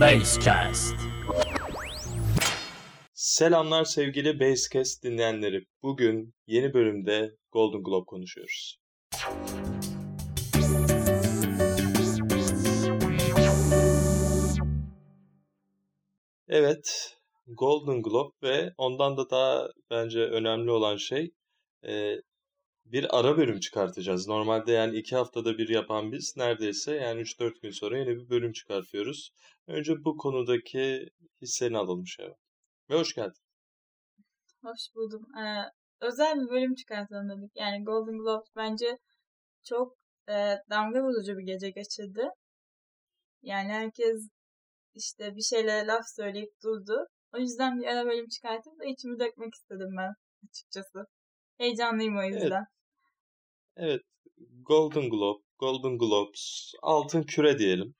Basecast. Selamlar sevgili Basecast dinleyenleri. Bugün yeni bölümde Golden Globe konuşuyoruz. Evet, Golden Globe ve ondan da daha bence önemli olan şey bir ara bölüm çıkartacağız. Normalde yani 2 haftada bir yapan biz neredeyse yani 3-4 gün sonra yine bir bölüm çıkartıyoruz. Önce bu konudaki hisseni alalım Şeva. Ve hoş geldin. Hoş buldum. Özel bir bölüm çıkartalım dedik. Yani Golden Globes bence çok damga vurucu bir gece geçirdi. Yani herkes işte bir şeylere laf söyleyip durdu. O yüzden bir ara bölüm çıkartıp da içimi dökmek istedim ben açıkçası. Heyecanlıyım o yüzden. Evet. Golden Globes, Altın Küre diyelim.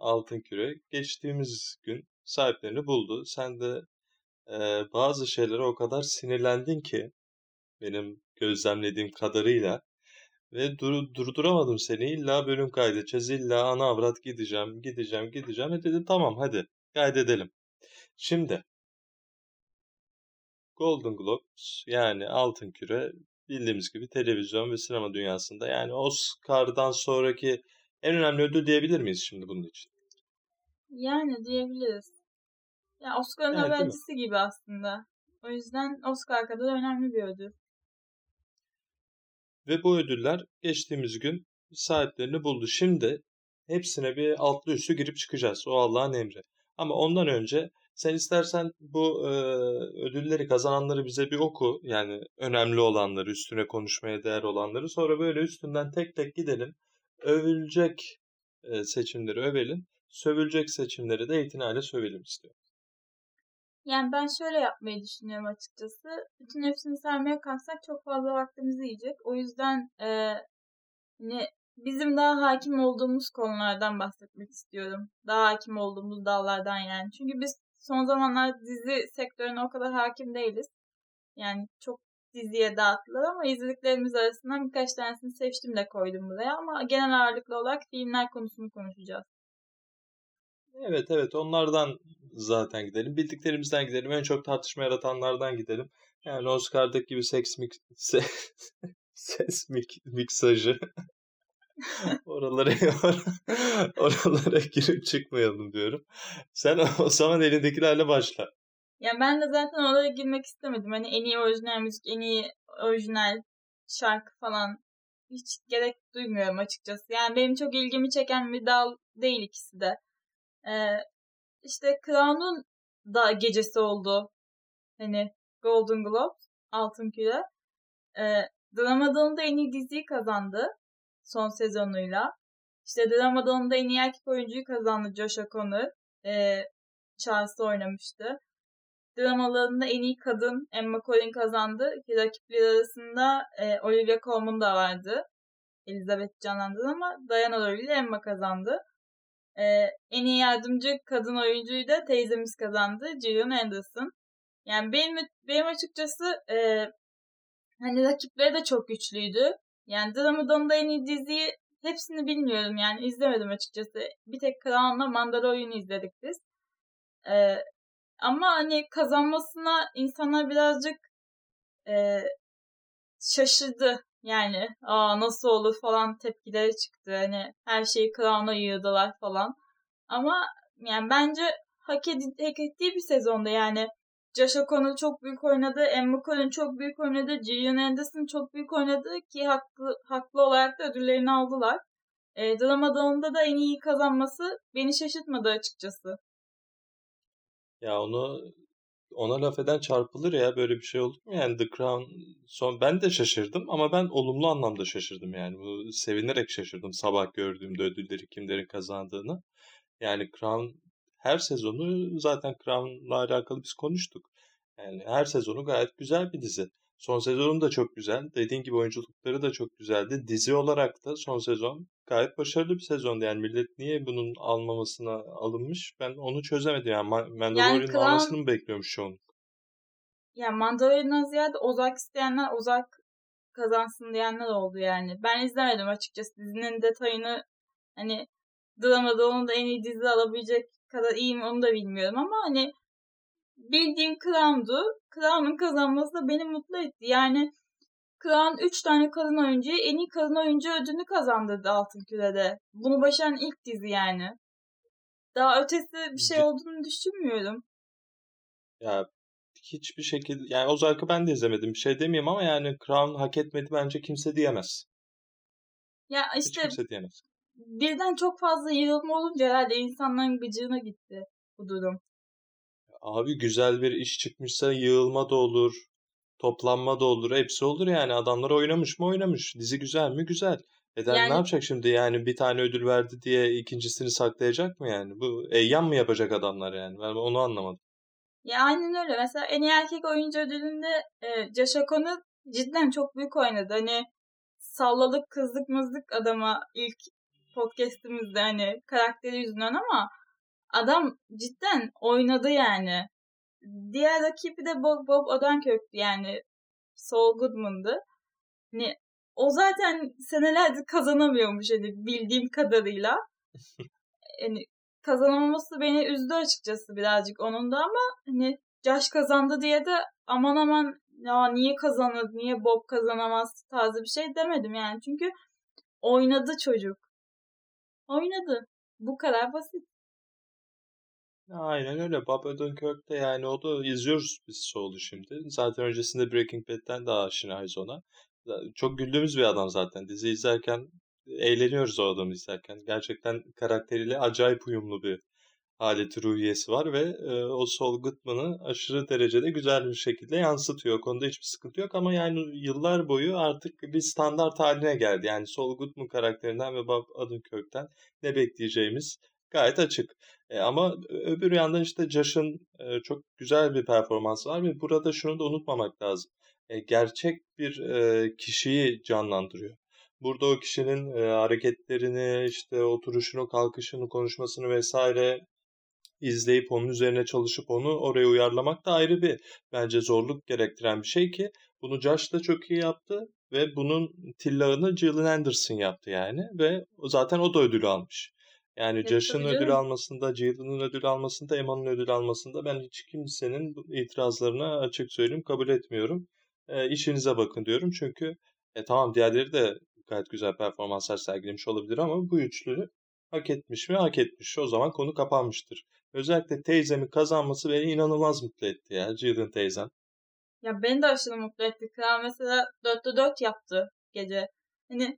Altın Küre geçtiğimiz gün sahiplerini buldu. Sen de bazı şeylere o kadar sinirlendin ki benim gözlemlediğim kadarıyla ve durduramadım seni. İlla bölüm kaydedeceğiz, illa ana avrat gideceğim. E dedim tamam hadi kaydedelim. Şimdi Golden Globes yani Altın Küre bildiğimiz gibi televizyon ve sinema dünyasında yani Oscar'dan sonraki en önemli ödül diyebilir miyiz şimdi bunun için? Yani diyebiliriz. Ya yani Oscar'ın evet, habercisi gibi aslında. O yüzden Oscar kadar önemli bir ödül. Ve bu ödüller geçtiğimiz gün sahiplerini buldu. Şimdi hepsine bir altlı üstü girip çıkacağız. O Allah'ın emri. Ama ondan önce sen istersen bu ödülleri kazananları bize bir oku. Yani önemli olanları, üstüne konuşmaya değer olanları. Sonra böyle üstünden tek tek gidelim. Övülecek seçimleri övelim. Sövülecek seçimleri de itinayla sövelim istiyorum. Yani ben şöyle yapmayı düşünüyorum açıkçası. Bütün hepsini saymaya kalksak çok fazla vaktimizi yiyecek. O yüzden bizim daha hakim olduğumuz konulardan bahsetmek istiyorum. Daha hakim olduğumuz dallardan yani. Çünkü biz son zamanlar dizi sektörüne o kadar hakim değiliz. Yani çok diziye dağıttılar ama izlediklerimiz arasından birkaç tanesini seçtim de koydum buraya. Ama genel ağırlıklı olarak filmler konusunu konuşacağız. Evet onlardan zaten gidelim. Bildiklerimizden gidelim. En çok tartışma yaratanlardan gidelim. Yani Oscar'daki gibi ses miksajı. oralara girip çıkmayalım diyorum. Sen o zaman elindekilerle başla. Ya ben de zaten oralara girmek istemedim. Hani en iyi orijinal müzik, en iyi orijinal şarkı falan hiç gerek duymuyorum açıkçası. Yani benim çok ilgimi çeken bir dal değil ikisi de. İşte Crown'un da gecesi oldu. Hani Golden Globe, Altın Küre. Nomadland'da en iyi diziyi kazandı. Son sezonuyla. İşte Nomadland'da en iyi erkek oyuncuyu kazandı Josh O'Connor. Charles oynamıştı. Nomadland'da en iyi kadın Emma Corrin kazandı. Rakipleri arasında Olivia Colman da vardı. Elizabeth canlandırdı ama Diana rolüyle Emma kazandı. En iyi yardımcı kadın oyuncuyu da teyzemiz kazandı. Gillian Anderson. Yani benim açıkçası hani rakipleri de çok güçlüydü. Yani Nomadland'da en iyi diziyi hepsini bilmiyorum yani izlemedim açıkçası. Bir tek Crown'la Mandalorian'ı izledik biz. Ama hani kazanmasına insanlar birazcık şaşırdı. Yani nasıl olur falan tepkileri çıktı. Hani her şeyi Crown'a yığdılar falan. Ama yani bence hak ettiği bir sezonda yani. Josh O'Connor çok büyük oynadı. Emma Corrin çok büyük oynadı. Gillian Anderson çok büyük oynadı ki haklı olarak da ödüllerini aldılar. Nomadland'da da en iyi kazanması beni şaşırtmadı açıkçası. Ya ona laf eden çarpılır ya, böyle bir şey olur mu? Yani The Crown ben de şaşırdım ama ben olumlu anlamda şaşırdım yani. Bu sevinerek şaşırdım sabah gördüğümde ödülleri kimlerin kazandığını. Yani Crown her sezonu zaten Crown'la alakalı biz konuştuk. Yani her sezonu gayet güzel bir dizi. Son sezonu da çok güzel. Dediğin gibi oyunculukları da çok güzeldi. Dizi olarak da son sezon gayet başarılı bir sezondu. Yani millet niye bunun almamasına alınmış? Ben onu çözemedim. Yani Mandalorian'ın almasını mı bekliyormuş çoğunluk? Yani Mandalorian'dan ziyade Ozark isteyenler Ozark kazansın diyenler oldu yani. Ben izlemedim açıkçası. Dizinin detayını hani dramada onu da en iyi dizi alabilecek kadar iyiyim onu da bilmiyorum ama hani bildiğim Crown'du. Crown'un kazanması da beni mutlu etti. Yani Crown 3 tane kadın oyuncuya en iyi kadın oyuncu ödülünü kazandırdı Altın Küre'de. Bunu başaran ilk dizi yani. Daha ötesi bir şey olduğunu düşünmüyorum. Ya hiçbir şekilde yani o zarkı ben de izlemedim. Bir şey demeyeyim ama yani Crown hak etmedi bence kimse diyemez. Ya işte hiç kimse diyemez. Birden çok fazla yığılma olunca herhalde insanların gıcığına gitti bu durum. Abi güzel bir iş çıkmışsa yığılma da olur, toplanma da olur, hepsi olur yani. Adamlar oynamış mı oynamış, dizi güzel mi güzel. Yani, ne yapacak şimdi yani bir tane ödül verdi diye ikincisini saklayacak mı yani? Bu eyyam mı yapacak adamlar yani? Ben onu anlamadım. Ya aynen öyle. Mesela en iyi erkek oyuncu ödülünde Josh O'Connor cidden çok büyük oynadı. Hani salladık kızdık mızdık adama ilk podcastimizde hani karakteri yüzünden ama adam cidden oynadı yani. Diğer rakibi de Bob Odenkirk'tü yani. Saul Goodman'dı. Hani o zaten senelerdir kazanamıyormuş hani bildiğim kadarıyla. Yani kazanamaması beni üzdü açıkçası birazcık onun da ama hani Josh kazandı diye de aman aman ya niye kazanır, niye Bob kazanamaz tarzı bir şey demedim yani. Çünkü oynadı çocuk. Oynadı. Bu kadar basit. Aynen öyle. Bob Odenkirk de yani o da izliyoruz biz Soul'u şimdi. Zaten öncesinde Breaking Bad'den daha aşinayız ona. Çok güldüğümüz bir adam zaten. Dizi izlerken eğleniyoruz o adamı izlerken. Gerçekten karakteriyle acayip uyumlu bir haleti ruhiyesi var ve o Saul Goodman'ı aşırı derecede güzel bir şekilde yansıtıyor. O konuda hiçbir sıkıntı yok ama yani yıllar boyu artık bir standart haline geldi. Yani Saul Goodman karakterinden ve Bob Odenkirk'ten ne bekleyeceğimiz gayet açık. Ama öbür yandan işte Josh'ın çok güzel bir performansı var ve burada şunu da unutmamak lazım. Gerçek bir kişiyi canlandırıyor. Burada o kişinin hareketlerini, işte oturuşunu, kalkışını, konuşmasını vesaire izleyip onun üzerine çalışıp onu oraya uyarlamak da ayrı bir bence zorluk gerektiren bir şey ki bunu Josh da çok iyi yaptı ve bunun tillağını Gillian Anderson yaptı yani ve zaten o da ödülü almış. Yani evet, Josh'ın ödül almasında, Gillian'ın ödül almasında, Emma'nın ödül almasında ben hiç kimsenin itirazlarına açık söyleyeyim kabul etmiyorum. İşinize bakın diyorum çünkü tamam diğerleri de gayet güzel performanslar sergilemiş olabilir ama bu üçlü hak etmiş mi? Hak etmiş. O zaman konu kapanmıştır. Özellikle teyzemin kazanması beni inanılmaz mutlu etti ya. Gillian teyzem. Ya beni de aşırı mutlu etti. Kral mesela 4'te 4 yaptı gece. Hani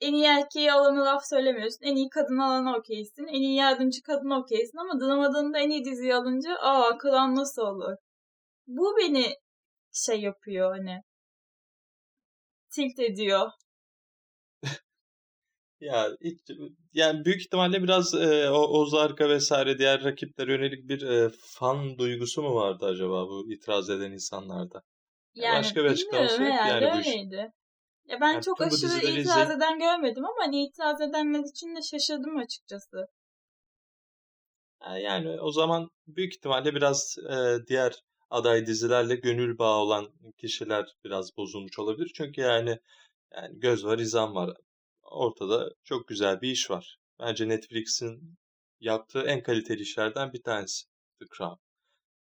en iyi erkeği alana laf söylemiyorsun. En iyi kadın alana okeysin. En iyi yardımcı kadın okeysin ama dalamadığında en iyi diziyi alınca Kral nasıl olur? Bu beni şey yapıyor hani. Tilt ediyor. Yani büyük ihtimalle biraz Ozarka vesaire diğer rakiplere yönelik bir fan duygusu mu vardı acaba bu itiraz eden insanlarda? Yani başka bir açıklaması yok yani bu iş. Ya ben yani çok aşırı itiraz eden görmedim ama hani itiraz edenler için de şaşırdım açıkçası. Yani o zaman büyük ihtimalle biraz diğer aday dizilerle gönül bağı olan kişiler biraz bozulmuş olabilir. Çünkü yani göz var, izan var. Ortada çok güzel bir iş var. Bence Netflix'in yaptığı en kaliteli işlerden bir tanesi The Crown.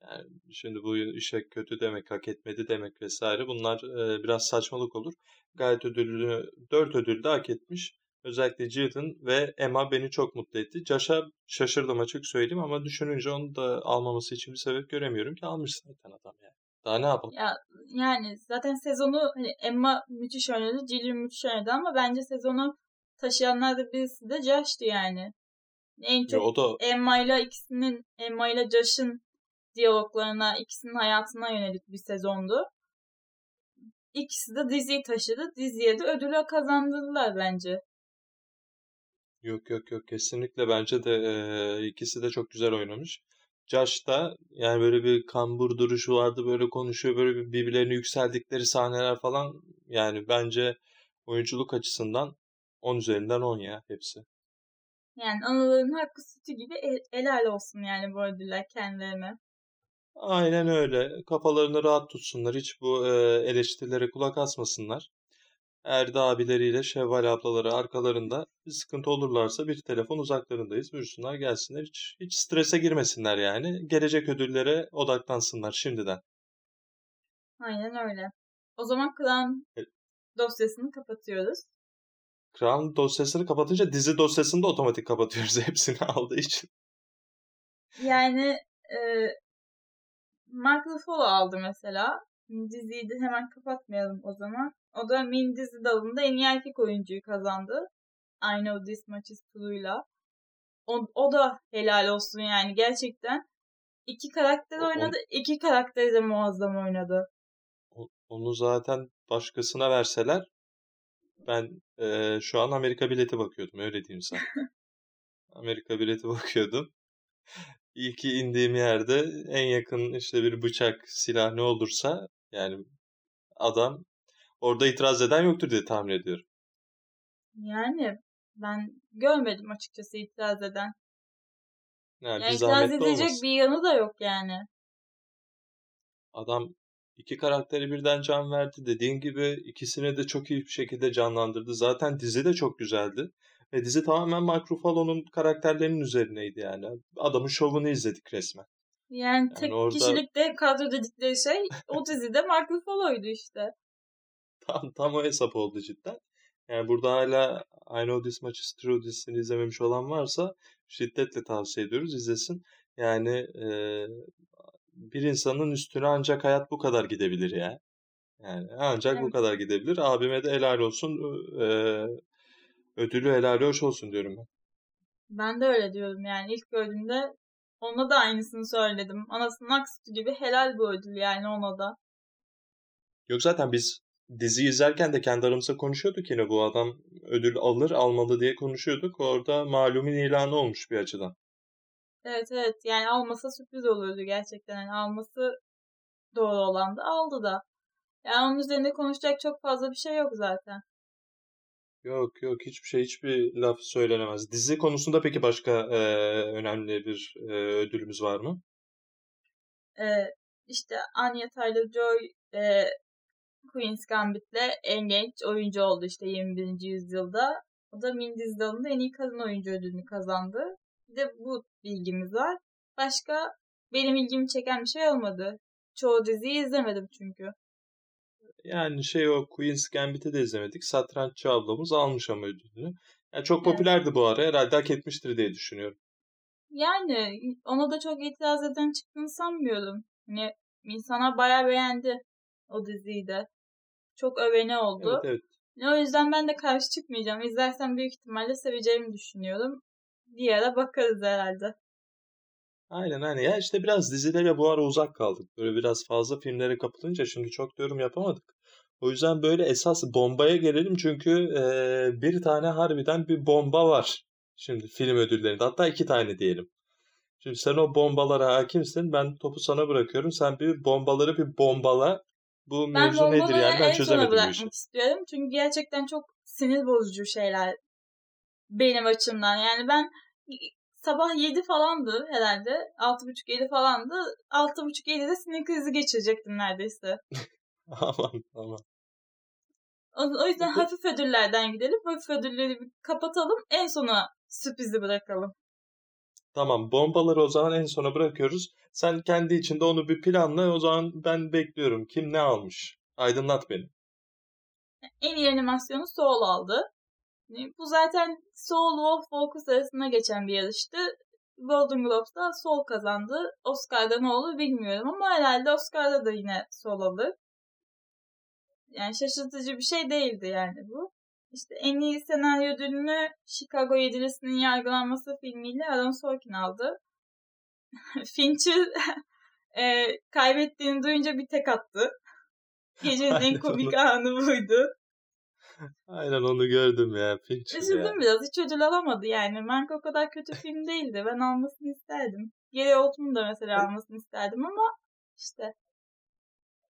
Yani şimdi bu işe kötü demek, hak etmedi demek vesaire bunlar biraz saçmalık olur. Gayet ödülünü 4 ödül de hak etmiş. Özellikle Gillian ve Emma beni çok mutlu etti. Josh'a şaşırdım açık söyleyeyim ama düşününce onu da almaması için bir sebep göremiyorum ki almış zaten adam yani. Daha ne yapalım? Ya, yani zaten sezonu hani Emma müthiş oynadı, Gillian müthiş oynadı ama bence sezonu taşıyanlardan birisi de Josh'tu yani. En çok Emma ile Josh'ın diyaloglarına, ikisinin hayatına yönelik bir sezondu. İkisi de diziyi taşıdı. Diziye de ödülü kazandırdılar bence. Yok kesinlikle bence de ikisi de çok güzel oynamış. Josh da yani böyle bir kambur duruşu vardı böyle konuşuyor böyle birbirlerini yükseldikleri sahneler falan yani bence oyunculuk açısından 10 üzerinden 10 ya hepsi. Yani analarının hakkı sütü gibi helal olsun yani bu ödüller kendilerine. Aynen öyle. Kafalarını rahat tutsunlar. Hiç bu eleştirilere kulak asmasınlar. Erdi abileriyle Şevval ablaları arkalarında, bir sıkıntı olurlarsa bir telefon uzaklarındayız. Buyursunlar gelsinler, hiç strese girmesinler yani. Gelecek ödüllere odaklansınlar şimdiden. Aynen öyle. O zaman Crown dosyasını kapatıyoruz. Crown dosyasını kapatınca dizi dosyasını da otomatik kapatıyoruz hepsini aldığı için. Yani Mark Ruffalo aldı mesela. Diziyi de hemen kapatmayalım o zaman. O da mini dizi dalında en iyi erkek oyuncuyu kazandı. I Know This Much Is True'yla. O da helal olsun yani gerçekten. İki karakter oynadı. İki karakteri de muazzam oynadı. Onu zaten başkasına verseler ben şu an Amerika bileti bakıyordum. Öyle diyeyim sana. Amerika bileti bakıyordum. İyi ki indiğim yerde en yakın işte bir bıçak, silah ne olursa yani adam orada itiraz eden yoktur diye tahmin ediyorum. Yani ben görmedim açıkçası itiraz eden. Yani itiraz edecek olmasın. Bir yanı da yok yani. Adam iki karakteri birden can verdi. Dediğin gibi ikisini de çok iyi bir şekilde canlandırdı. Zaten dizi de çok güzeldi. Ve dizi tamamen Mark Ruffalo'nun karakterlerinin üzerineydi yani. Adamın şovunu izledik resmen. Yani tek orada... kişilikte kadro dedikleri şey o dizide Mark Ruffalo'ydu işte. Tam o hesap oldu cidden. Yani burada hala I Know This Much Is True dizisini izlememiş olan varsa şiddetle tavsiye ediyoruz izlesin. Yani bir insanın üstüne ancak hayat bu kadar gidebilir ya. Yani ancak evet. Bu kadar gidebilir. Abime de helal olsun. Ödülü helal hoş olsun diyorum ben. Ben de öyle diyorum yani ilk gördüğümde ona da aynısını söyledim. Anasının aksütü gibi helal bu ödül yani ona da. Yok zaten biz diziyi izlerken de kendi aramızda konuşuyorduk yine bu adam ödül alır almalı diye konuşuyorduk. Orada malumun ilanı olmuş bir açıdan. Evet yani almasa sürpriz olurdu gerçekten. Yani alması doğru olan da aldı da. Yani onun üzerinde konuşacak çok fazla bir şey yok zaten. Yok hiçbir laf söylenemez. Dizi konusunda peki başka önemli bir ödülümüz var mı? İşte Anya Taylor Joy Queen's Gambit'le en genç oyuncu oldu işte 21. yüzyılda. O da mini dizi dalında en iyi kadın oyuncu ödülünü kazandı. Bir de bu bilgimiz var. Başka benim ilgimi çeken bir şey olmadı. Çoğu diziyi izlemedim çünkü. Yani o Queen's Gambit'i de izlemedik. Satranççı ablamız almış ama ödülünü. Yani çok popülerdi bu ara. Herhalde hak etmiştir diye düşünüyorum. Yani ona da çok itiraz eden çıktığını sanmıyorum. Hani insana bayağı beğendi o diziyi de. Çok övene oldu. Evet. O yüzden ben de karşı çıkmayacağım. İzlersem büyük ihtimalle seveceğimi düşünüyorum. Bir ara bakarız herhalde. Aynen. Ya işte biraz dizilere bu ara uzak kaldık. Böyle biraz fazla filmlere kapılınca şimdi çok yorum yapamadık. O yüzden böyle esas bombaya gelelim. Çünkü bir tane harbiden bir bomba var. Şimdi film ödüllerinde. Hatta iki tane diyelim. Şimdi sen o bombalara hakimsin. Ben topu sana bırakıyorum. Sen bir bombaları bir bombala. Bu mevzu nedir yani? Ben çözemedim bu işi. İstiyorum. Çünkü gerçekten çok sinir bozucu şeyler benim açımdan. Yani ben... Sabah 7 falandı herhalde. 6.30-7 falandı. 6.30-7'de sinir krizi geçirecektim neredeyse. Aman. O yüzden hafif ödüllerden gidelim. Hafif ödülleri kapatalım. En sona sürprizi bırakalım. Tamam. Bombaları o zaman en sona bırakıyoruz. Sen kendi içinde onu bir planla. O zaman ben bekliyorum. Kim ne almış? Aydınlat beni. En iyi animasyonu Soul aldı. Bu zaten Soul, Wolf, Focus arasında geçen bir yarıştı. Golden Globes'da Soul kazandı. Oscar'da ne olur bilmiyorum ama herhalde Oscar'da da yine Soul alır. Yani şaşırtıcı bir şey değildi yani bu. İşte en iyi senaryo ödülünü Chicago 7'lisinin yargılanması filmiyle Adam Sorkin aldı. Fincher kaybettiğini duyunca bir tek attı. Gecenin en komik anı buydu. Aynen onu gördüm ya. Üzüldüm biraz. Hiç ödül alamadı yani. Mank o kadar kötü film değildi. Ben almasını isterdim. Gary Oldman da mesela almasını isterdim ama işte.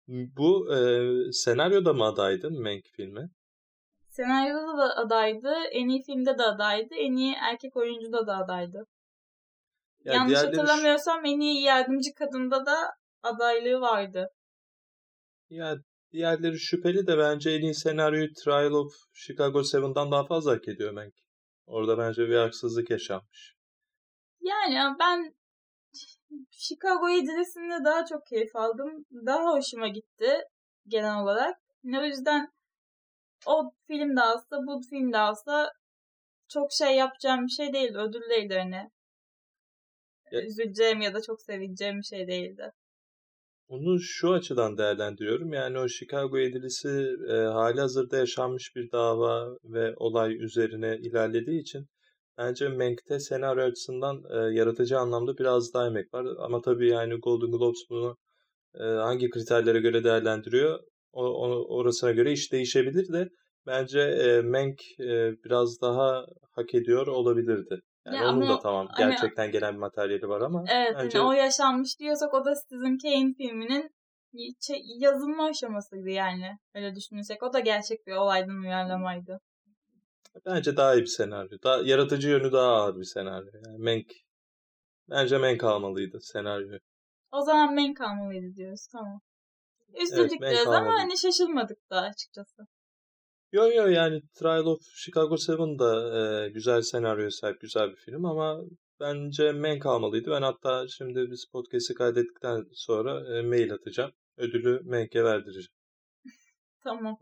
Bu senaryoda mı adaydı Mank filmi? Senaryoda da adaydı. En iyi filmde de adaydı. En iyi erkek oyuncuda da adaydı. Ya yanlış hatırlamıyorsam en iyi yardımcı kadında da adaylığı vardı. Ya Diğerleri şüpheli de bence en iyi senaryoyu Trial of Chicago 7'dan daha fazla hak ediyor Mank. Orada bence bir haksızlık yaşanmış. Yani ben Chicago 7'lisinde daha çok keyif aldım. Daha hoşuma gitti genel olarak. O yüzden o film de alsa, bu film de alsa çok şey yapacağım bir şey değildi. Ödül değildi hani. Üzüleceğim ya da çok sevineceğim bir şey değildi. Onu şu açıdan değerlendiriyorum. Yani o Chicago 7'lisi halihazırda yaşanmış bir dava ve olay üzerine ilerlediği için bence Mank'te senaryo açısından yaratıcı anlamda biraz daha emek var. Ama tabii yani Golden Globes bunu hangi kriterlere göre değerlendiriyor? Orasına göre iş değişebilir de bence Mank biraz daha hak ediyor olabilirdi. Yani ya onun ama, da tamam gerçekten hani, gelen bir materyali var ama. Evet bence... yani o yaşanmış diyorsak o da Citizen Kane filminin yazılma aşamasıydı yani. Öyle düşünürsek o da gerçek bir olaydan uyarlamaydı. Bence daha iyi bir senaryo. Daha, yaratıcı yönü daha ağır bir senaryo. Yani Mank. Bence Mank almalıydı senaryo. O zaman Mank almalıydı diyoruz tamam. Üstüldük evet, diyoruz ama hani şaşırmadık da açıkçası. Yo yani Trial of Chicago 7 da güzel senaryoya sahip güzel bir film ama bence Mank almalıydı. Ben hatta şimdi biz podcast'i kaydettikten sonra mail atacağım. Ödülü Mank'e verdireceğim. Tamam.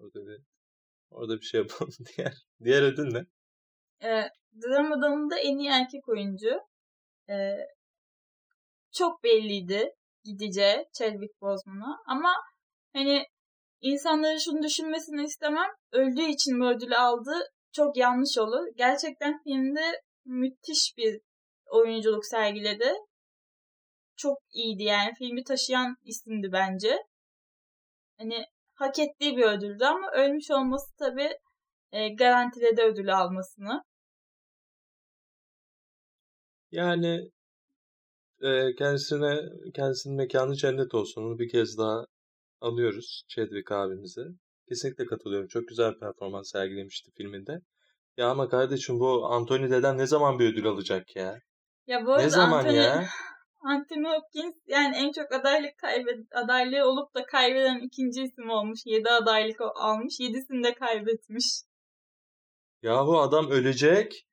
Orada bir şey yapalım. Diğer ödül ne? Dram adamında en iyi erkek oyuncu. Çok belliydi gideceği Chadwick Boseman'a ama hani İnsanların şunu düşünmesini istemem. Öldüğü için bu ödülü aldı. Çok yanlış olur. Gerçekten filmde müthiş bir oyunculuk sergiledi. Çok iyiydi yani. Filmi taşıyan isimdi bence. Hani hak ettiği bir ödüldü ama ölmüş olması tabii garantiledi ödülü almasını. Yani kendisinin mekanı cennet olsun. Onu bir kez daha alıyoruz Chadwick abimizi. Kesinlikle katılıyorum. Çok güzel performans sergilemişti filminde. Ya ama kardeşim bu Anthony dedem ne zaman bir ödül alacak ya? Ya bu arada ne zaman Anthony Hopkins yani en çok adaylığı olup da kaybeden ikinci isim olmuş. 7 adaylık almış. 7'sini de kaybetmiş. Yahu adam ölecek.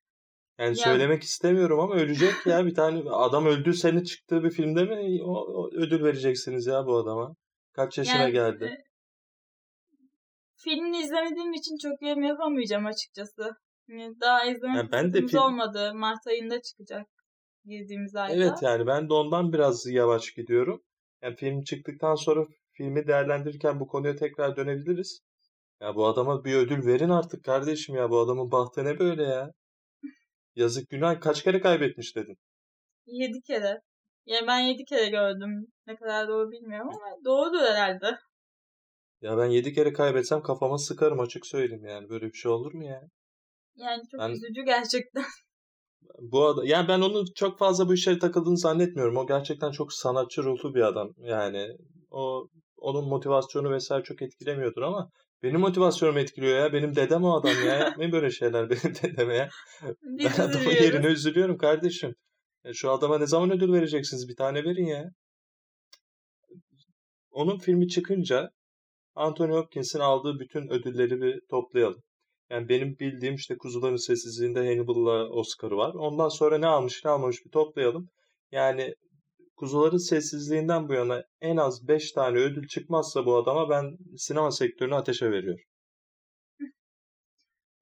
Yani ya. Söylemek istemiyorum ama ölecek ya. Bir tane adam öldü seni çıktığı bir filmde mi o ödül vereceksiniz ya bu adama? Kaç yaşına geldi? Filmini izlemediğim için çok yorum yapamayacağım açıkçası. Yani daha izlemek olmadı. Mart ayında çıkacak girdiğimiz ayda. Evet yani ben de ondan biraz yavaş gidiyorum. Yani film çıktıktan sonra filmi değerlendirirken bu konuya tekrar dönebiliriz. Ya bu adama bir ödül verin artık kardeşim ya. Bu adamın bahtı ne böyle ya? Yazık günah. Kaç kere kaybetmiş dedin? 7 kere. Yani ben 7 kere gördüm. Ne kadar doğru bilmiyorum ama doğrudur herhalde. Ya ben 7 kere kaybetsem kafama sıkarım açık söyleyeyim yani. Böyle bir şey olur mu ya? Yani çok üzücü gerçekten. Yani ben onu çok fazla bu işlere takıldığını zannetmiyorum. O gerçekten çok sanatçı ruhlu bir adam. Yani onun motivasyonu vesaire çok etkilemiyordur ama benim motivasyonum etkiliyor ya. Benim dedem o adam ya. Yapmayın böyle şeyler benim dedeme ya. Ben adamın yerine üzülüyorum kardeşim. Şu adama ne zaman ödül vereceksiniz? Bir tane verin ya. Onun filmi çıkınca Anthony Hopkins'in aldığı bütün ödülleri bir toplayalım. Yani benim bildiğim işte Kuzuların Sessizliği'nde Hannibal'la Oscar'ı var. Ondan sonra ne almış ne almamış bir toplayalım. Yani Kuzuların Sessizliği'nden bu yana en az 5 tane ödül çıkmazsa bu adama ben sinema sektörünü ateşe veriyorum.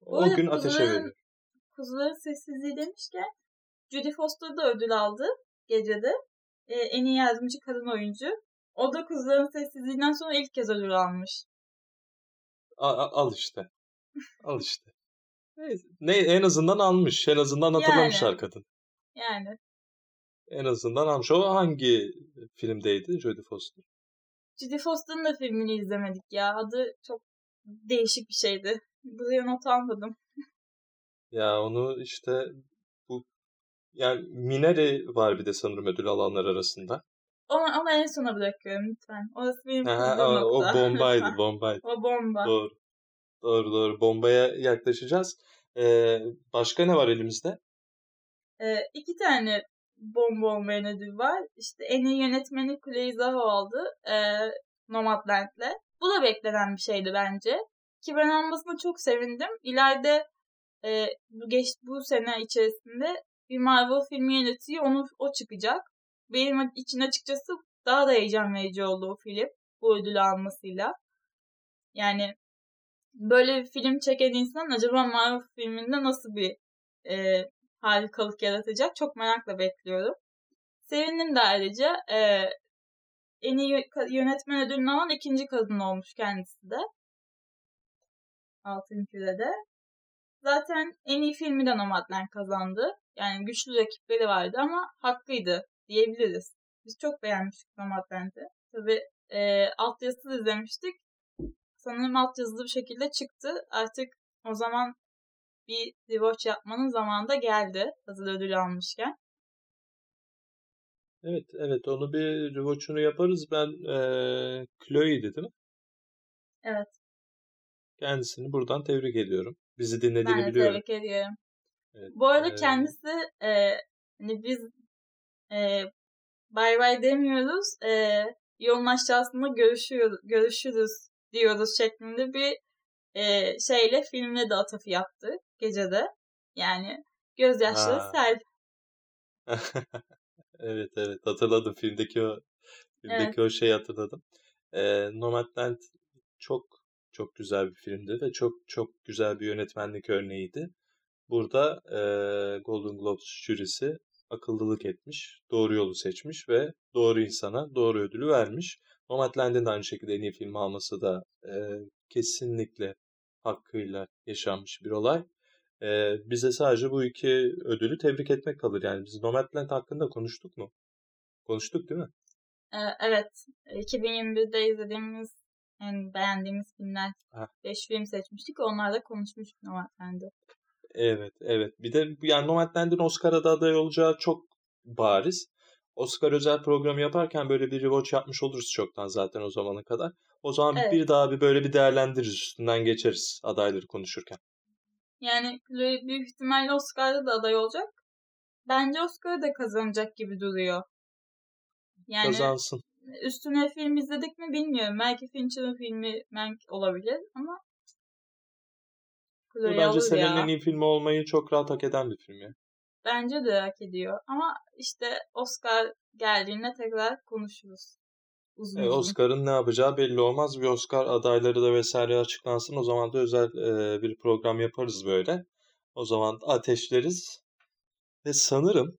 O gün ateşe veriyorum. Kuzuların Sessizliği demişken Jodie Foster da ödül aldı gecede. En iyi yardımcı kadın oyuncu. O da Kuzuların Sessizliğinden sonra ilk kez ödül almış. Al işte. Al işte. En azından almış. En azından hatırlamışlar yani. Kadın. Yani. En azından almış. O hangi filmdeydi Jodie Foster? Jodie Foster'ın da filmini izlemedik ya. Adı çok değişik bir şeydi. Buraya not almadım. Ya onu işte... Yani Minari var bir de sanırım ödül alanlar arasında. Ama en sona bırakıyorum lütfen. Orası benim nokta. O bombaydı. O bomba. Doğru. Bombaya yaklaşacağız. Başka ne var elimizde? 2 tane bomba olmayan ödül var. İşte en iyi yönetmeni Chloé Zhao aldı. Nomadland'le. Bu da beklenen bir şeydi bence. Ki ben olmasına çok sevindim. İleride bu sene içerisinde bir Marvel filmi yönetiyor. O çıkacak. Benim için açıkçası daha da heyecan verici oldu o film. Bu ödülü almasıyla. Yani böyle bir film çeken insan acaba Marvel filminde nasıl bir harikalık yaratacak? Çok merakla bekliyorum. Sevindim de ayrıca. En iyi yönetmen ödülünü alan ikinci kadın olmuş kendisi de. Altın Küre'de. Zaten en iyi filmi de Nomadland kazandı. Yani güçlü rakipleri vardı ama haklıydı diyebiliriz. Biz çok beğenmiştik Nomadland'ı. Tabii altyazılı izlemiştik. Sanırım altyazılı bir şekilde çıktı. Artık o zaman bir rewatch yapmanın zamanı da geldi. Hazır ödül almışken. Evet. Onu bir rewatch'unu yaparız. Ben Chloe'ydi değil mi? Evet. Kendisini buradan tebrik ediyorum. Bizi dinlediğini biliyorum. Ben de tebrik ediyorum. Evet, bu arada kendisi hani biz bay bay demiyoruz. Yolun aşağısında görüşürüz diyoruz şeklinde bir şeyle filmle de atıf yaptı. Gecede. Yani gözyaşları sel. Evet hatırladım. Filmdeki o şeyi hatırladım. Nomadland çok güzel bir filmdi ve çok güzel bir yönetmenlik örneğiydi. Burada Golden Globes jürisi akıllılık etmiş, doğru yolu seçmiş ve doğru insana doğru ödülü vermiş. Nomadland'in de aynı şekilde en iyi film alması da kesinlikle hakkıyla yaşanmış bir olay. Bize sadece bu iki ödülü tebrik etmek kalır. Yani biz Nomadland hakkında konuştuk mu? Konuştuk değil mi? Evet. 2021'de izlediğimiz, yani beğendiğimiz filmler 5 film seçmiştik. Onlar da konuşmuştuk Nomadland'ı. Evet. Bir de yani Nomadland'in Oscar'a da aday olacağı çok bariz. Oscar özel programı yaparken böyle bir rewatch yapmış oluruz çoktan zaten o zamana kadar. O zaman evet. Bir daha böyle bir değerlendiririz. Üstünden geçeriz adayları konuşurken. Yani büyük ihtimalle Oscar'da da aday olacak. Bence Oscar'ı da kazanacak gibi duruyor. Yani kazansın. Üstüne film izledik mi bilmiyorum. Belki Fincher'ın filmi Mank olabilir ama Chloe bence senenin en iyi filmi olmayı çok rahat hak eden bir film ya. Bence de hak ediyor. Ama işte Oscar geldiğinde tekrar konuşuruz. Uzun. Oscar'ın ne yapacağı belli olmaz. Bir Oscar adayları da vesaire açıklansın. O zaman da özel bir program yaparız böyle. O zaman ateşleriz. Ve sanırım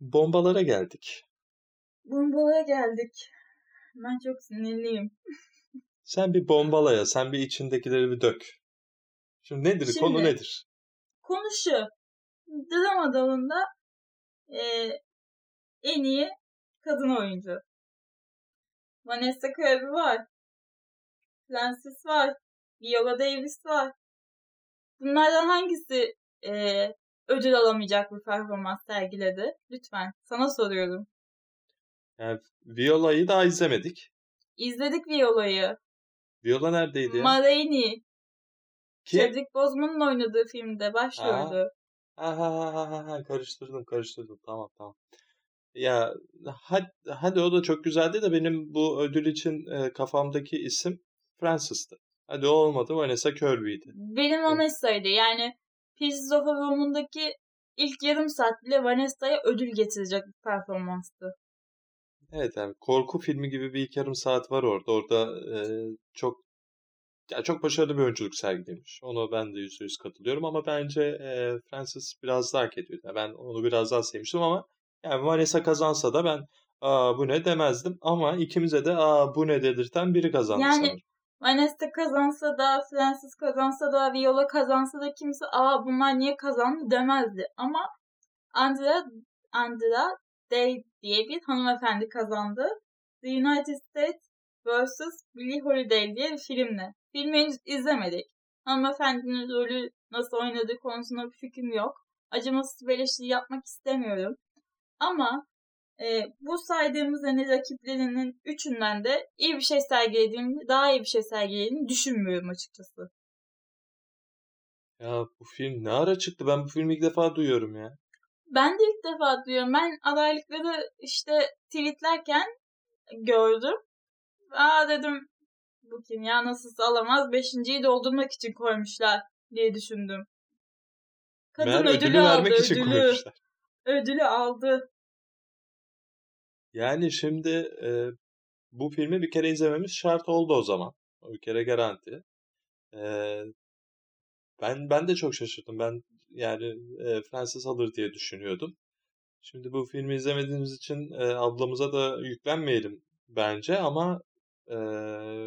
bombalara geldik. Ben çok sinirliyim. Sen bir bombalaya, sen bir içindekileri bir dök. Şimdi nedir? Konu nedir? Konu şu. Drama dalında en iyi kadın oyuncu. Vanessa Kirby var. Frances var. Viola Davis var. Bunlardan hangisi ödül alamayacak bir performans sergiledi? Lütfen sana soruyorum. Yani Viola'yı daha izlemedik. İzledik Viola'yı. Viola neredeydi ya? Ma Rainey. Chadwick Boseman'ın oynadığı filmde başlıyordu. Karıştırdım. Tamam. Ya hadi o da çok güzeldi de benim bu ödül için kafamdaki isim Frances'tı. Hadi o olmadı, Vanessa Kirby'ydi. Benim Vanessa'ydı. Yani Pieces of a Woman'daki ilk yarım saat bile Vanessa'ya ödül getirecek bir performanstı. Evet yani korku filmi gibi bir ilk yarım saat var orada. Orada çok başarılı bir oyunculuk sergilemiş. Ona ben de %100 katılıyorum ama bence Frances biraz daha hak ediyordu. Yani ben onu biraz daha sevmiştim ama yani Vanessa kazansa da ben bu ne demezdim ama ikimize de bu ne dedirten biri kazandı yani, sanırım. Vanessa kazansa da, Frances kazansa da, Viola kazansa da kimse bunlar niye kazandı demezdi. Ama Andrea Day diye bir hanımefendi kazandı. The United States vs. Billie Holiday diye bir filmle. Filmi henüz izlemedik. Hanımefendinin rolü nasıl oynadığı konusunda bir fikrim yok. Acımasız bir eleştiri yapmak istemiyorum. Ama bu saydığımız rakiplerinin üçünden de daha iyi bir şey sergilediğini düşünmüyorum açıkçası. Ya bu film ne ara çıktı? Ben bu filmi ilk defa duyuyorum ya. Ben de ilk defa duyuyorum. Ben adaylıkları işte tweetlerken gördüm. Dedim bu kimya nasılsa alamaz 5.'yi doldurmak için koymuşlar diye düşündüm. Kadın meğer ödülü aldı, vermek için koymuşlar. Ödülü aldı. Yani şimdi bu filmi bir kere izlememiz şart oldu o zaman. O bir kere garanti. Ben de çok şaşırdım. Ben yani Frances alır diye düşünüyordum. Şimdi bu filmi izlemediğimiz için ablamıza da yüklenmeyelim bence ama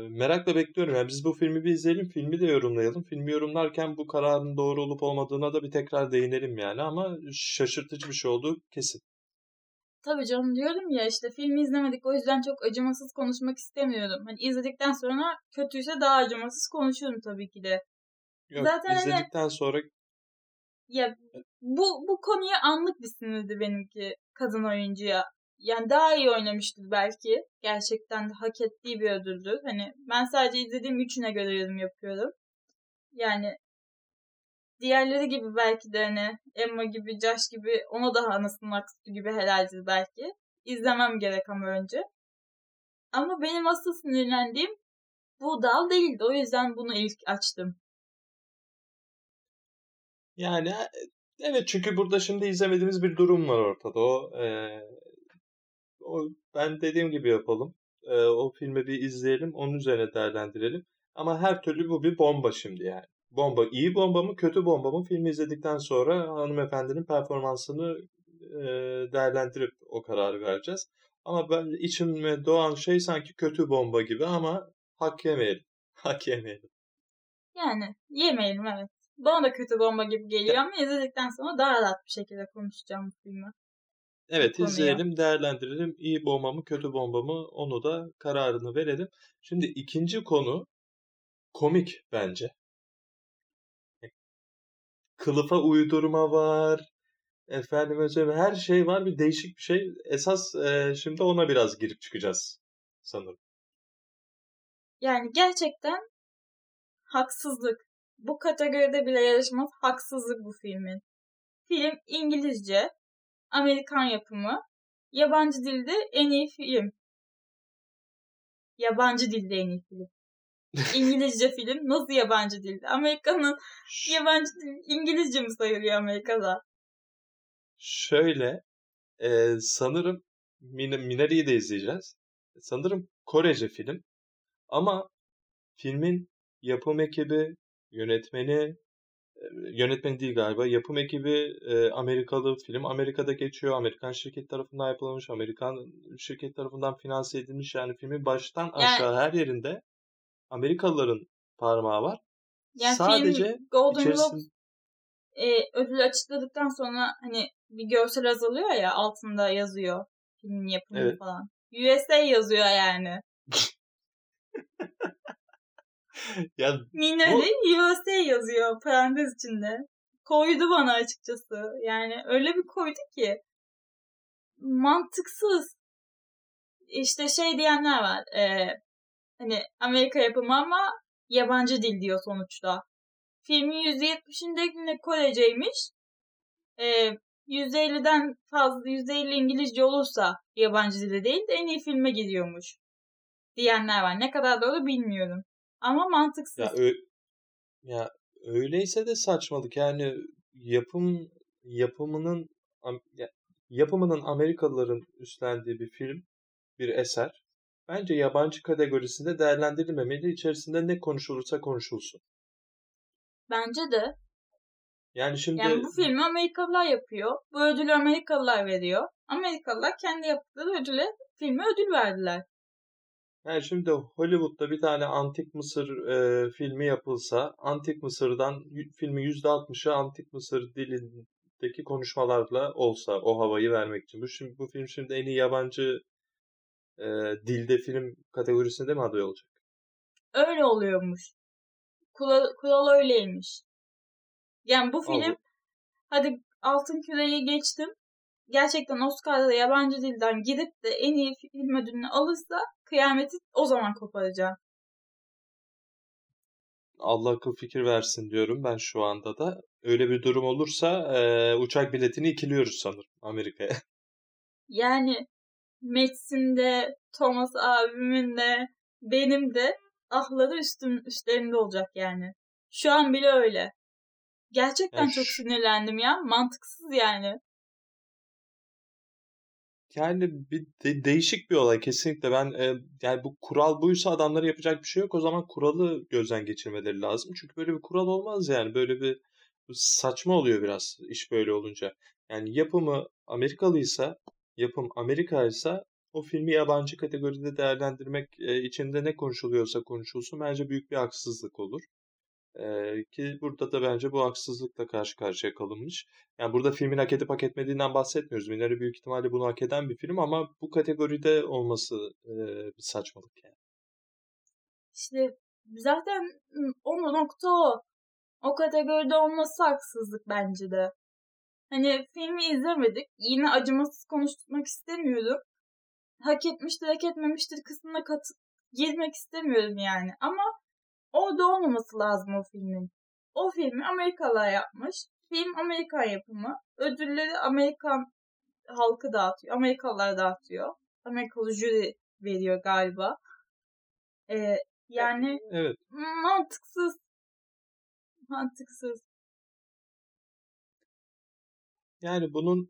merakla bekliyorum. Yani biz bu filmi bir izleyelim, filmi de yorumlayalım. Filmi yorumlarken bu kararın doğru olup olmadığına da bir tekrar değinelim yani ama şaşırtıcı bir şey oldu kesin. Tabii canım, diyorum ya işte filmi izlemedik, o yüzden çok acımasız konuşmak istemiyordum. Hani izledikten sonra kötüyse daha acımasız konuşurum tabii ki de. Yok, zaten izledikten hani... sonra... Ya bu konuya anlık bir sinirdi benimki kadın oyuncuya. Yani daha iyi oynamıştı belki. Gerçekten de hak ettiği bir ödüldü. Hani ben sadece izlediğim üçüne göre yorum yapıyorum. Yani diğerleri gibi belki de hani Emma gibi, Josh gibi ona daha anasının haksızı gibi helaldir belki. İzlemem gerek ama önce. Ama benim asıl sinirlendiğim bu dal değildi. O yüzden bunu ilk açtım. Yani evet, çünkü burada şimdi izlemediğimiz bir durum var ortada. O ben dediğim gibi yapalım. O filmi bir izleyelim, onun üzerine değerlendirelim. Ama her türlü bu bir bomba şimdi yani. Bomba, iyi bomba mı, kötü bomba mı? Filmi izledikten sonra hanımefendinin performansını değerlendirip o kararı vereceğiz. Ama ben içime doğan şey sanki kötü bomba gibi ama hak yemeyelim. Hak yemeyelim. Yani yemeyelim, evet. Bana da kötü bomba gibi geliyor ama izledikten sonra daha rahat bir şekilde konuşacağım bu filmi. Evet, izleyelim, değerlendirelim. İyi bomba mı, kötü bomba mı, onu da kararını verelim. Şimdi ikinci konu komik bence. Kılıfa uydurma var. Efendime söyleyeyim, her şey var, bir değişik bir şey. Esas şimdi ona biraz girip çıkacağız sanırım. Yani gerçekten haksızlık. Bu kategoride bile yarışmaz haksızlık bu filmin. Film İngilizce, Amerikan yapımı, yabancı dilde en iyi film. Yabancı dilde en iyi film. İngilizce film nasıl yabancı dilde? Amerika'nın yabancı dil İngilizce mi sayılıyor Amerika'da? Şöyle, sanırım Minari'yi de izleyeceğiz. Sanırım Korece film ama filmin yapım ekibi, yönetmeni değil galiba, yapım ekibi Amerikalı, film Amerika'da geçiyor, Amerikan şirket tarafından yapılmış, Amerikan şirket tarafından finanse edilmiş, yani filmin baştan aşağı her yerinde Amerikalıların parmağı var. Yani sadece film Golden Globes ödülü açıkladıktan sonra hani bir görsel azalıyor ya, altında yazıyor filmin yapımı, evet. Falan. USA yazıyor yani. Ya, Minari USA yazıyor parantez içinde. Koydu bana açıkçası. Yani öyle bir koydu ki mantıksız. İşte şey diyenler var. Hani Amerika yapımı ama yabancı dil diyor sonuçta. Filmin %70'inde Koreceymiş. %50'den fazla, %50 İngilizce olursa yabancı dili değil de en iyi filme gidiyormuş diyenler var. Ne kadar doğru bilmiyorum. Ama mantıksız. Ya öyleyse de saçmalık. Yani yapımının Amerikalıların üstlendiği bir film, bir eser. Bence yabancı kategorisinde değerlendirilmemeli. İçerisinde ne konuşulursa konuşulsun. Bence de. Yani şimdi bu filmi Amerikalılar yapıyor. Bu ödülü Amerikalılar veriyor. Amerikalılar kendi yaptıkları ödüle filme ödül verdiler. Yani şimdi Hollywood'da bir tane Antik Mısır filmi yapılsa, Antik Mısır'dan filmin %60'ı Antik Mısır dilindeki konuşmalarla olsa, o havayı vermek için. Bu film şimdi en iyi yabancı dilde film kategorisinde mi aday olacak? Öyle oluyormuş. Kural öyleymiş. Yani bu film, hadi Altın Küre'yi geçtim. Gerçekten Oscar'da yabancı dilden gidip de en iyi film ödülünü alırsa kıyameti o zaman koparacağım. Allah akıl fikir versin diyorum ben şu anda da. Öyle bir durum olursa uçak biletini ikiliyoruz sanırım Amerika'ya. Yani Metin'de, Thomas abimin de, benim de ahları üstlerinde olacak yani. Şu an bile öyle. Gerçekten çok sinirlendim ya. Mantıksız yani. Yani bir değişik bir olay kesinlikle. Ben yani bu kural buysa adamlara yapacak bir şey yok. O zaman kuralı gözden geçirmeleri lazım. Çünkü böyle bir kural olmaz yani. Böyle bir saçma oluyor biraz iş böyle olunca. Yani yapımı Amerikalıysa, yapım Amerika'ysa o filmi yabancı kategoride değerlendirmek içinde ne konuşuluyorsa konuşulsun bence büyük bir haksızlık olur. Ki burada da bence bu haksızlıkla karşı karşıya kalınmış. Yani burada filmin hak edip hak etmediğinden bahsetmiyoruz. Minari büyük ihtimalle bunu hak eden bir film ama bu kategoride olması bir saçmalık yani. İşte zaten onun nokta o. O kategoride olması haksızlık bence de. Hani filmi izlemedik. Yine acımasız konuşmak istemiyorum. Hak etmiştir, hak etmemiştir kısmına girmek istemiyorum yani. Ama orada olmaması lazım o filmin. O filmi Amerikalılar yapmış. Film Amerikan yapımı. Ödülleri Amerikan halkı dağıtıyor. Amerikalılar dağıtıyor. Amerikalı jüri veriyor galiba. Yani evet. Mantıksız. Mantıksız. Yani bunun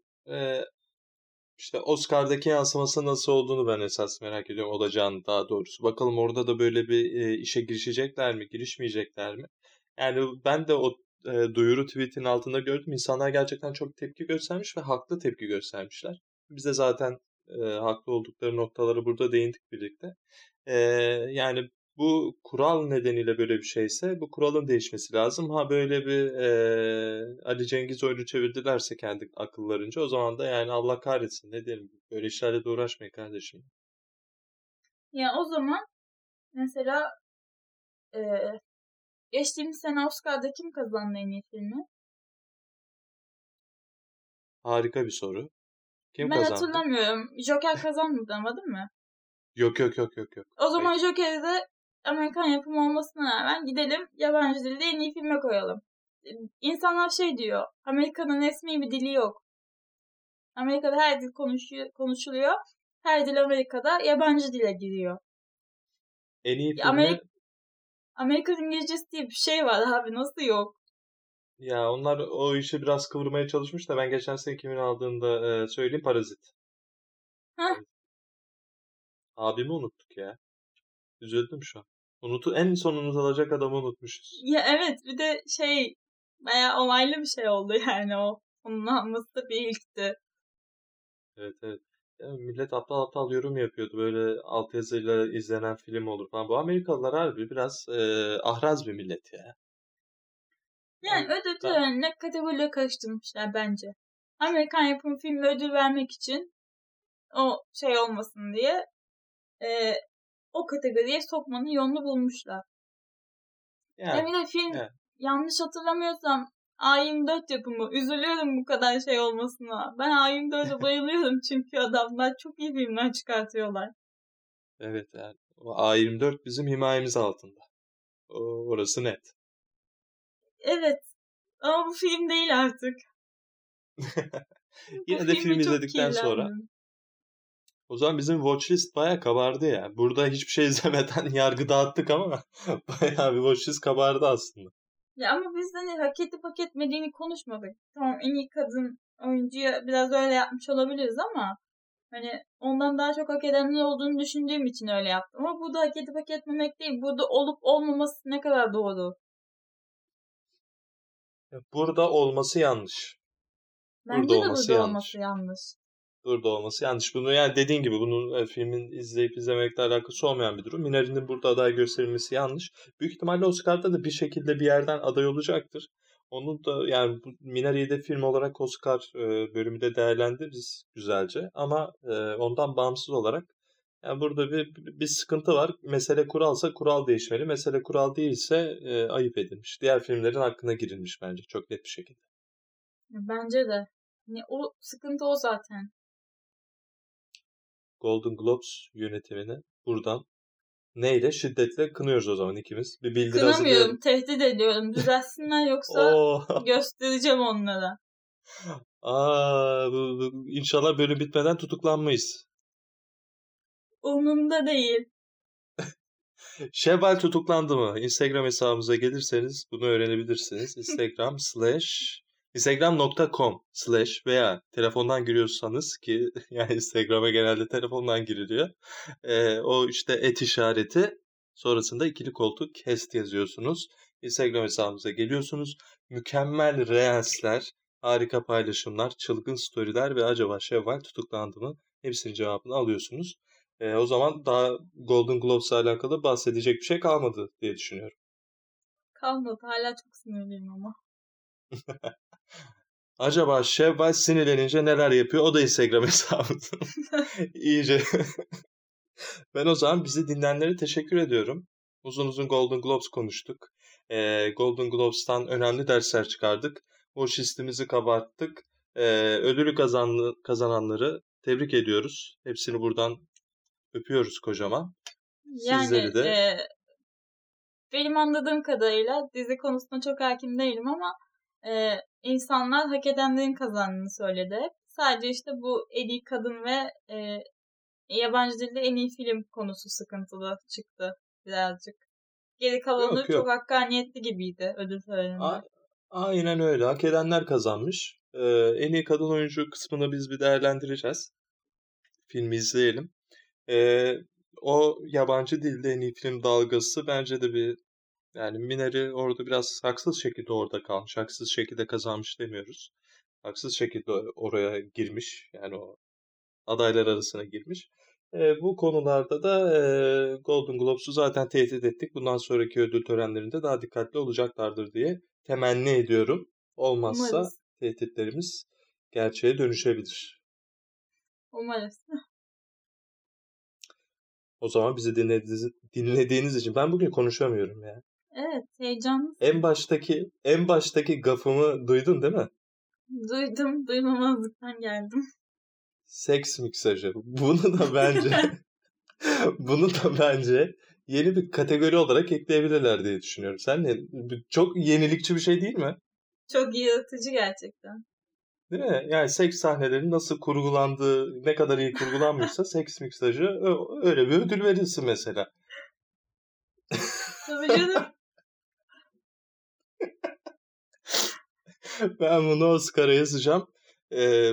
işte Oscar'daki yansıması nasıl olduğunu ben esas merak ediyorum. Olacağını daha doğrusu. Bakalım orada da böyle bir işe girişecekler mi, girişmeyecekler mi? Yani ben de o duyuru tweet'in altında gördüm. İnsanlar gerçekten çok tepki göstermiş ve haklı tepki göstermişler. Biz de zaten haklı oldukları noktaları burada değindik birlikte. Yani bu kural nedeniyle böyle bir şeyse bu kuralın değişmesi lazım. Ha böyle bir Ali Cengiz oyunu çevirdilerse kendi akıllarınca o zaman da yani Allah kahretsin ne diyelim. Böyle işlerle de uğraşmayın kardeşim. Ya o zaman mesela geçtiğimiz sene Oscar'da kim kazandı en iyi filmi? Harika bir soru. Kim kazandı? Ben hatırlamıyorum. Joker kazanmadı ama değil mi? Yok. O zaman Joker'e de Amerikan yapımı olmasına rağmen gidelim yabancı dilde en iyi filme koyalım. İnsanlar şey diyor, Amerika'nın resmi bir dili yok. Amerika'da her dil konuşuluyor. Her dil Amerika'da yabancı dile giriyor. En iyi filmi... Amerikan İngilizcesi diye bir şey var abi, nasıl yok? Ya onlar o işi biraz kıvırmaya çalışmış da ben geçen sene kimin aldığında söyleyeyim, Parazit. Hah. Abimi unuttuk ya. Üzüldüm şu an. En sonumuz alacak adamı unutmuşuz. Ya evet, bir de şey bayağı olaylı bir şey oldu yani o. Onun alması da bir ilkti. Evet. Ya millet aptal yorum yapıyordu. Böyle alt yazıyla izlenen film olur falan. Bu Amerikalılar harbi biraz ahraz bir millet ya. Yani ödül törenine kategoriyle karıştırmışlar bence. Amerikan yapımı filmi ödül vermek için o şey olmasın diye o kategoriye sokmanın yolunu bulmuşlar. Yani, Emine film yanlış hatırlamıyorsam A24 yapımı. Üzülüyorum bu kadar şey olmasına. Ben A24'e bayılıyorum çünkü adamlar çok iyi filmler çıkartıyorlar. Evet yani A24 bizim himayemiz altında. Orası net. Evet ama bu film değil artık. Yine de film izledikten sonra. O zaman bizim watchlist bayağı kabardı ya. Burada hiçbir şey izlemeden yargı dağıttık ama bayağı bir watchlist kabardı aslında. Ya ama biz de hak edip hak etmediğini konuşmadık. Tamam, en iyi kadın oyuncuya biraz öyle yapmış olabiliriz ama hani ondan daha çok hak edenler olduğunu düşündüğüm için öyle yaptım. Ama burada hak edip hak etmemek değil. Burada olup olmaması ne kadar doğru. Burada olması yanlış. Bence de olması yanlış. Burada olması yanlış. Bunu yani dediğin gibi bunun filmin izleyip izlemekle alakası olmayan bir durum. Minari'nin burada aday gösterilmesi yanlış. Büyük ihtimalle Oscar'da da bir şekilde bir yerden aday olacaktır. Onun da yani Minari'yi de film olarak Oscar bölümü de değerlendiririz güzelce. Ama ondan bağımsız olarak yani burada bir sıkıntı var. Mesele kuralsa kural değişmeli. Mesele kural değilse ayıp edilmiş. Diğer filmlerin hakkına girilmiş bence çok net bir şekilde. Bence de. Yani o sıkıntı o zaten. Golden Globes yönetimini buradan neyle? Şiddetle kınıyoruz o zaman ikimiz. Bir bildiri hazırlayalım. Kınamıyorum, tehdit ediyorum. Düzelsinler yoksa göstereceğim onlara. İnşallah bölüm bitmeden tutuklanmayız. Umurumda değil. Şevval tutuklandı mı? Instagram hesabımıza gelirseniz bunu öğrenebilirsiniz. Instagram.com/ veya telefondan giriyorsanız ki yani Instagram'a genelde telefondan giriliyor. O işte et işareti sonrasında ikili koltuk cast yazıyorsunuz. Instagram hesabımıza geliyorsunuz. Mükemmel reelsler, harika paylaşımlar, çılgın storyler ve acaba Şevval tutuklandı mı? Hepsinin cevabını alıyorsunuz. O zaman daha Golden Globes'la alakalı bahsedecek bir şey kalmadı diye düşünüyorum. Kalmadı. Hala çok sinirliyim ama. Acaba Şevval sinirlenince neler yapıyor? O da Instagram hesabında. İyice. Ben o zaman bizi dinleyenlere teşekkür ediyorum. Uzun uzun Golden Globes konuştuk. Golden Globes'tan önemli dersler çıkardık. O şistimizi kabarttık. Ödülü kazananları tebrik ediyoruz. Hepsini buradan öpüyoruz kocaman. Yani, sizleri de. Benim anladığım kadarıyla dizi konusunda çok hakim değilim ama insanlar hak edenlerin kazandığını söyledi. Sadece işte bu en iyi kadın ve yabancı dilde en iyi film konusu sıkıntılı çıktı birazcık. Geri kalanı yok. Çok hakkaniyetli gibiydi ödül töreninde. Aynen öyle. Hak edenler kazanmış. En iyi kadın oyuncu kısmını biz bir değerlendireceğiz. Filmi izleyelim. O yabancı dilde en iyi film dalgası bence de bir yani Minari orada biraz haksız şekilde orada kalmış. Haksız şekilde kazanmış demiyoruz. Haksız şekilde oraya girmiş. Yani o adaylar arasına girmiş. Bu konularda da Golden Globes'u zaten tehdit ettik. Bundan sonraki ödül törenlerinde daha dikkatli olacaklardır diye temenni ediyorum. Olmazsa umarız tehditlerimiz gerçeğe dönüşebilir. Umarız. O zaman bizi dinlediğiniz için ben bugün konuşamıyorum ya. Evet, heyecanlısın. En baştaki gafımı duydun değil mi? Duydum, duymamazlıktan geldim. Seks miksajı. Bunu da bence yeni bir kategori olarak ekleyebilirler diye düşünüyorum. Sen ne? Çok yenilikçi bir şey değil mi? Çok yaratıcı gerçekten. Değil mi? Yani seks sahnelerinin nasıl kurgulandığı, ne kadar iyi kurgulanmışsa seks miksajı öyle bir ödül verilsin mesela. Tabii canım. Ben bunu Oscar'a yazacağım.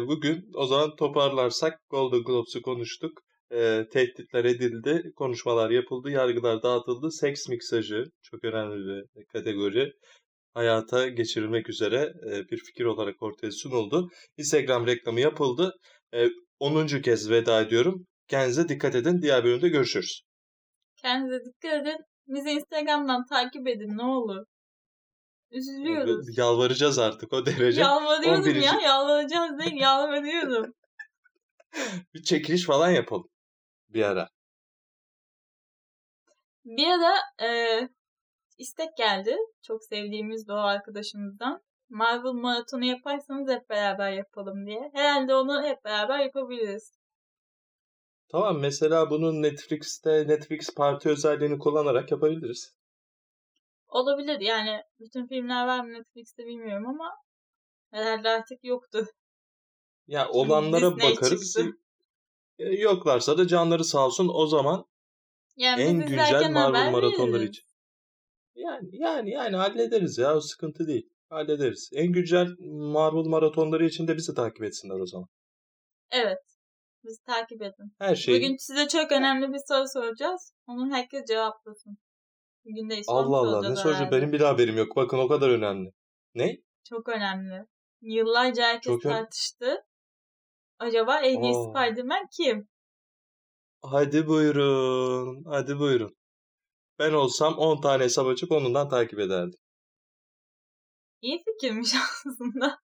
Bugün o zaman toparlarsak Golden Globes'u konuştuk. Tehditler edildi, konuşmalar yapıldı, yargılar dağıtıldı. Seks miksajı çok önemli bir kategori. Hayata geçirilmek üzere bir fikir olarak ortaya sunuldu. Instagram reklamı yapıldı. 10. kez veda ediyorum. Kendinize dikkat edin. Diğer bölümde görüşürüz. Kendinize dikkat edin. Bizi Instagram'dan takip edin ne olur. Üzülüyoruz. Yalvaracağız artık o derece. Yalvarıyoruz ya. Yalvaracağız değil. Yalvarıyorum. Bir çekiliş falan yapalım. Bir ara istek geldi. Çok sevdiğimiz Doğa arkadaşımızdan. Marvel maratonu yaparsanız hep beraber yapalım diye. Herhalde onu hep beraber yapabiliriz. Tamam. Mesela bunu Netflix parti özelliğini kullanarak yapabiliriz. Olabilir. Yani bütün filmler var mı Netflix'te bilmiyorum ama herhalde artık yoktu. Ya olanlara Disney bakarız. Çıktı. Yoklarsa da canları sağ olsun o zaman yani en güncel Marvel maratonları için. Yani hallederiz ya. O sıkıntı değil. Hallederiz. En güncel Marvel maratonları için de bizi takip etsinler o zaman. Evet. Bizi takip edin. Her şey. Bugün size çok önemli bir soru soracağız. Onun herkes cevaplasın. Bugün de Allah ne sorucu benim bile haberim yok. Bakın o kadar önemli. Ne? Çok önemli. Yıllarca herkes tartıştı. Acaba en iyi Spider-Man kim? Hadi buyurun. Ben olsam 10 tane hesap açıp onundan takip ederdim. İyi fikirmiş aslında.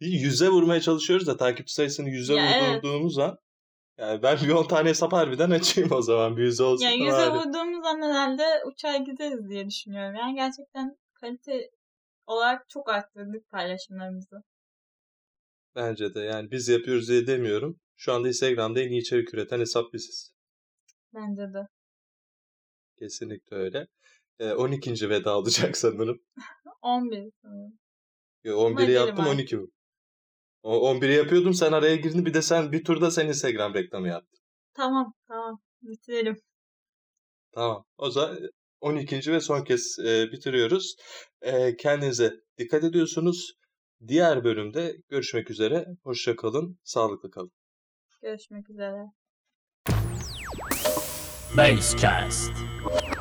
100'e vurmaya çalışıyoruz da takipçi sayısını 100'e vurduğumuz an. Yani ben bir 10 tane hesap harbiden açayım o zaman. Bir 100 olsun. Yani 100'e vurduğumuz an herhalde uçağa gideriz diye düşünüyorum. Yani gerçekten kalite olarak çok arttırdık paylaşımlarımızı. Bence de yani biz yapıyoruz diye demiyorum. Şu anda Instagram'da en iyi içerik üreten hesap biziz. Bence de. Kesinlikle öyle. 12. veda olacak sanırım. 11 sanırım. 11'i yaptım 12 bu. 11'i yapıyordum sen araya girdin bir de sen bir turda sen Instagram reklamı yaptın. Tamam. Bitirelim. Tamam. O zaman 12. ve son kez bitiriyoruz. Kendinize dikkat ediyorsunuz. Diğer bölümde görüşmek üzere. Hoşça kalın. Sağlıklı kalın. Görüşmek üzere. Basecast.